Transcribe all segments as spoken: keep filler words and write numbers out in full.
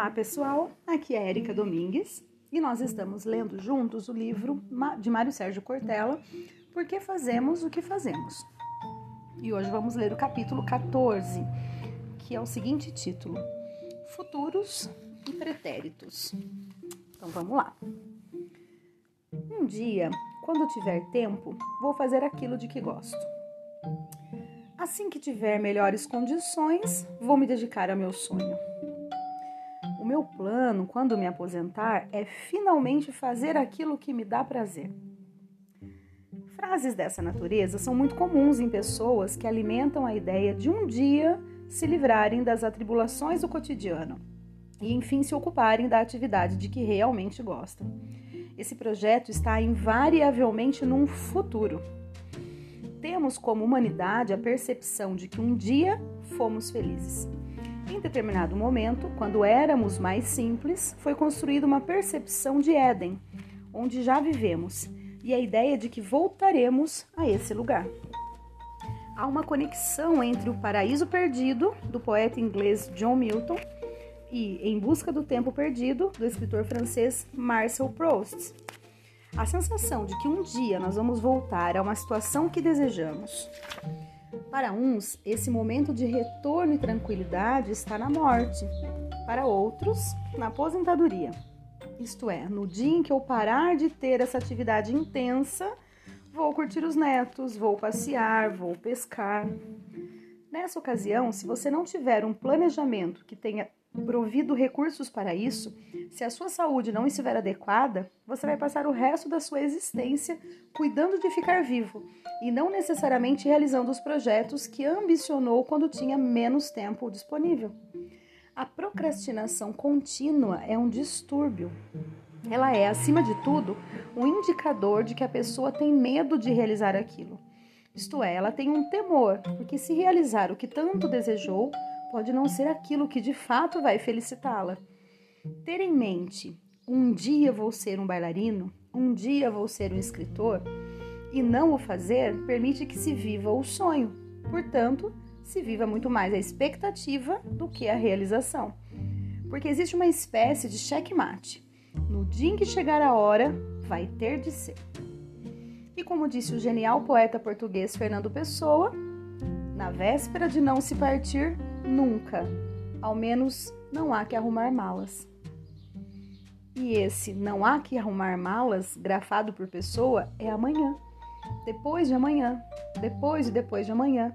Olá pessoal, aqui é Érica Domingues e nós estamos lendo juntos o livro de Mário Sérgio Cortella, Por que Fazemos o que Fazemos? E hoje vamos ler o capítulo quatorze, que é o seguinte título, Futuros e Pretéritos. Então vamos lá. Um dia, quando tiver tempo, vou fazer aquilo de que gosto. Assim que tiver melhores condições, vou me dedicar ao meu sonho. O meu plano, quando me aposentar, é finalmente fazer aquilo que me dá prazer. Frases dessa natureza são muito comuns em pessoas que alimentam a ideia de um dia se livrarem das atribulações do cotidiano e, enfim, se ocuparem da atividade de que realmente gostam. Esse projeto está invariavelmente num futuro. Temos como humanidade a percepção de que um dia fomos felizes. Em determinado momento, quando éramos mais simples, foi construída uma percepção de Éden, onde já vivemos, e a ideia de que voltaremos a esse lugar. Há uma conexão entre o Paraíso Perdido, do poeta inglês John Milton, e Em Busca do Tempo Perdido, do escritor francês Marcel Proust. A sensação de que um dia nós vamos voltar a uma situação que desejamos. Para uns, esse momento de retorno e tranquilidade está na morte. Para outros, na aposentadoria. Isto é, no dia em que eu parar de ter essa atividade intensa, vou curtir os netos, vou passear, vou pescar. Nessa ocasião, se você não tiver um planejamento que tenha provido recursos para isso, se a sua saúde não estiver adequada, você vai passar o resto da sua existência cuidando de ficar vivo e não necessariamente realizando os projetos que ambicionou quando tinha menos tempo disponível. A procrastinação contínua é um distúrbio. Ela é, acima de tudo, um indicador de que a pessoa tem medo de realizar aquilo. Isto é, ela tem um temor, porque se realizar o que tanto desejou, pode não ser aquilo que de fato vai felicitá-la. Ter em mente, um dia vou ser um bailarino, um dia vou ser um escritor, e não o fazer permite que se viva o sonho. Portanto, se viva muito mais a expectativa do que a realização. Porque existe uma espécie de checkmate. No dia em que chegar a hora, vai ter de ser. E como disse o genial poeta português Fernando Pessoa, na véspera de não se partir, nunca, ao menos não há que arrumar malas. E esse não há que arrumar malas, grafado por Pessoa, é amanhã, depois de amanhã, depois e depois de amanhã,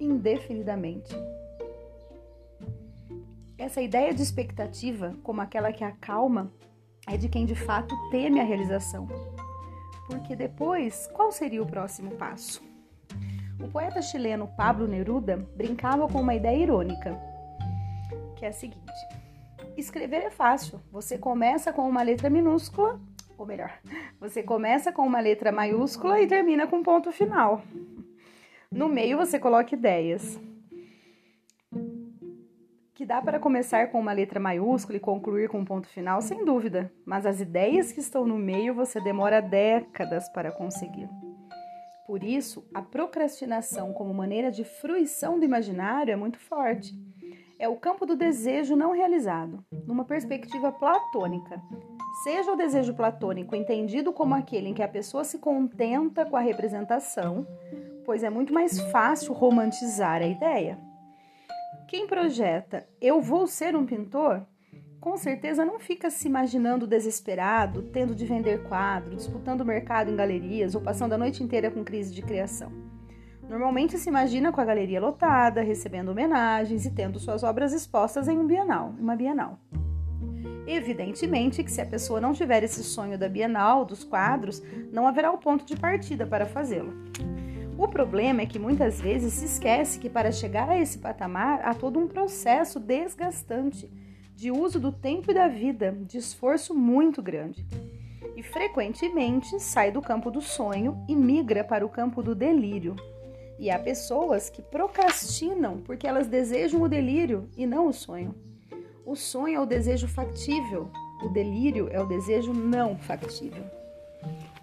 indefinidamente. Essa ideia de expectativa, como aquela que acalma, é de quem de fato teme a realização. Porque depois, qual seria o próximo passo? O poeta chileno Pablo Neruda brincava com uma ideia irônica, que é a seguinte. Escrever é fácil. Você começa com uma letra minúscula, ou melhor, você começa com uma letra maiúscula e termina com um ponto final. No meio você coloca ideias. Que dá para começar com uma letra maiúscula e concluir com um ponto final, sem dúvida. Mas as ideias que estão no meio você demora décadas para conseguir. Por isso, a procrastinação como maneira de fruição do imaginário é muito forte. É o campo do desejo não realizado, numa perspectiva platônica. Seja o desejo platônico entendido como aquele em que a pessoa se contenta com a representação, pois é muito mais fácil romantizar a ideia. Quem projeta "eu vou ser um pintor", com certeza não fica se imaginando desesperado, tendo de vender quadro, disputando o mercado em galerias ou passando a noite inteira com crise de criação. Normalmente se imagina com a galeria lotada, recebendo homenagens e tendo suas obras expostas em um bienal, uma bienal. Evidentemente que se a pessoa não tiver esse sonho da bienal, dos quadros, não haverá o ponto de partida para fazê-lo. O problema é que muitas vezes se esquece que para chegar a esse patamar há todo um processo desgastante, de uso do tempo e da vida, de esforço muito grande. E frequentemente sai do campo do sonho e migra para o campo do delírio. E há pessoas que procrastinam porque elas desejam o delírio e não o sonho. O sonho é o desejo factível, o delírio é o desejo não factível.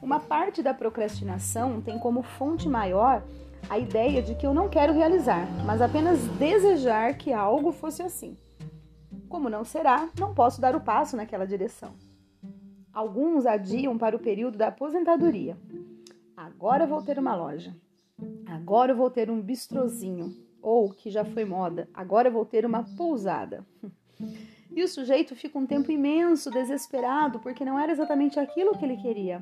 Uma parte da procrastinação tem como fonte maior a ideia de que eu não quero realizar, mas apenas desejar que algo fosse assim. Como não será, não posso dar o passo naquela direção. Alguns adiam para o período da aposentadoria. Agora vou ter uma loja. Agora eu vou ter um bistrozinho. Ou, que já foi moda, agora eu vou ter uma pousada. E o sujeito fica um tempo imenso, desesperado, porque não era exatamente aquilo que ele queria.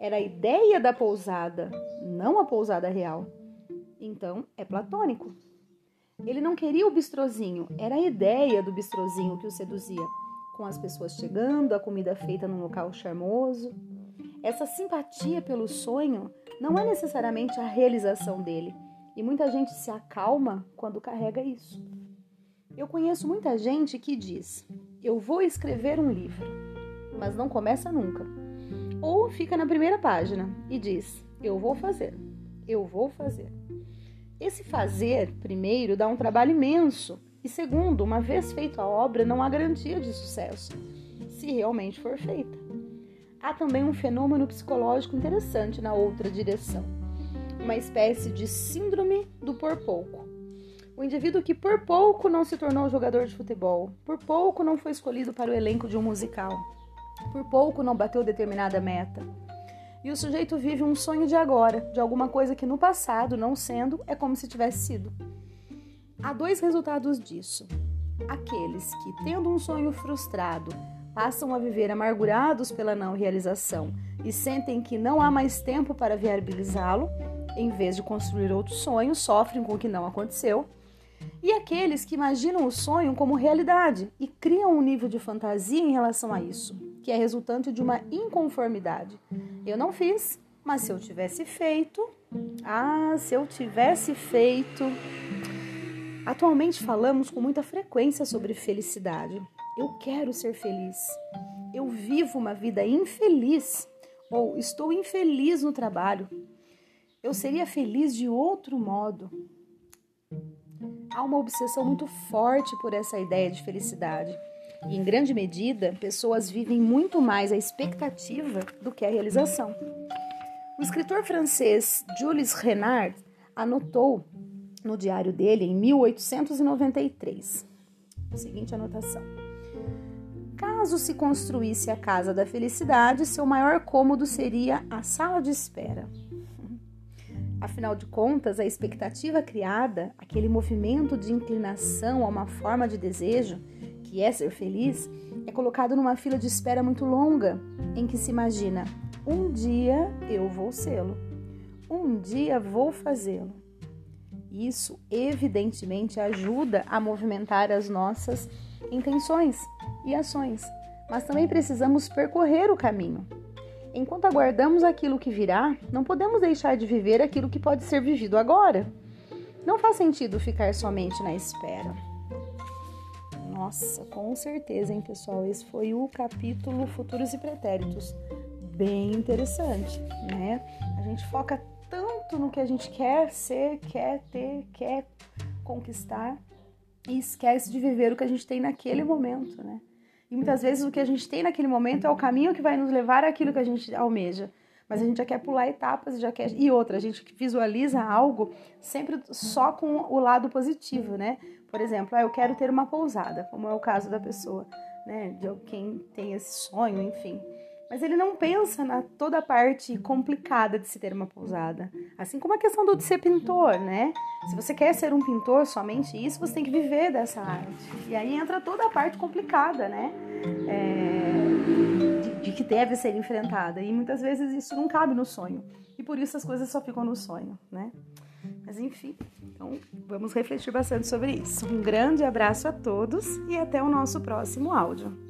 Era a ideia da pousada, não a pousada real. Então, é platônico. Ele não queria o bistrozinho, era a ideia do bistrozinho que o seduzia. Com as pessoas chegando, a comida feita num local charmoso. Essa simpatia pelo sonho não é necessariamente a realização dele. E muita gente se acalma quando carrega isso. Eu conheço muita gente que diz, eu vou escrever um livro, mas não começa nunca. Ou fica na primeira página e diz, eu vou fazer, eu vou fazer. Esse fazer, primeiro, dá um trabalho imenso e, segundo, uma vez feita a obra, não há garantia de sucesso, se realmente for feita. Há também um fenômeno psicológico interessante na outra direção, uma espécie de síndrome do por pouco. O indivíduo que por pouco não se tornou jogador de futebol, por pouco não foi escolhido para o elenco de um musical, por pouco não bateu determinada meta. E o sujeito vive um sonho de agora, de alguma coisa que no passado, não sendo, é como se tivesse sido. Há dois resultados disso. Aqueles que, tendo um sonho frustrado, passam a viver amargurados pela não realização e sentem que não há mais tempo para viabilizá-lo, em vez de construir outro sonho, sofrem com o que não aconteceu. E aqueles que imaginam o sonho como realidade e criam um nível de fantasia em relação a isso, que é resultante de uma inconformidade. Eu não fiz, mas se eu tivesse feito... Ah, se eu tivesse feito... Atualmente falamos com muita frequência sobre felicidade. Eu quero ser feliz. Eu vivo uma vida infeliz. Ou estou infeliz no trabalho. Eu seria feliz de outro modo. Há uma obsessão muito forte por essa ideia de felicidade. E, em grande medida, pessoas vivem muito mais a expectativa do que a realização. O escritor francês Jules Renard anotou no diário dele, em mil oitocentos e noventa e três, a seguinte anotação. Caso se construísse a casa da felicidade, seu maior cômodo seria a sala de espera. Afinal de contas, a expectativa criada, aquele movimento de inclinação a uma forma de desejo, que é ser feliz, é colocado numa fila de espera muito longa, em que se imagina, um dia eu vou sê-lo, um dia vou fazê-lo. Isso, evidentemente, ajuda a movimentar as nossas intenções e ações, mas também precisamos percorrer o caminho. Enquanto aguardamos aquilo que virá, não podemos deixar de viver aquilo que pode ser vivido agora. Não faz sentido ficar somente na espera. Nossa, com certeza, hein, pessoal? Esse foi o capítulo Futuros e Pretéritos. Bem interessante, né? A gente foca tanto no que a gente quer ser, quer ter, quer conquistar e esquece de viver o que a gente tem naquele momento, né? E muitas vezes o que a gente tem naquele momento é o caminho que vai nos levar àquilo que a gente almeja. Mas a gente já quer pular etapas, já quer... E outra, a gente visualiza algo sempre só com o lado positivo, né? Por exemplo, ah, eu quero ter uma pousada, como é o caso da pessoa, né? De quem tem esse sonho, enfim. Mas ele não pensa na toda a parte complicada de se ter uma pousada. Assim como a questão do de ser pintor, né? Se você quer ser um pintor, somente isso, você tem que viver dessa arte. E aí entra toda a parte complicada, né? É, de, de que deve ser enfrentada. E muitas vezes isso não cabe no sonho. E por isso as coisas só ficam no sonho, né? Mas enfim, então vamos refletir bastante sobre isso. Um grande abraço a todos e até o nosso próximo áudio.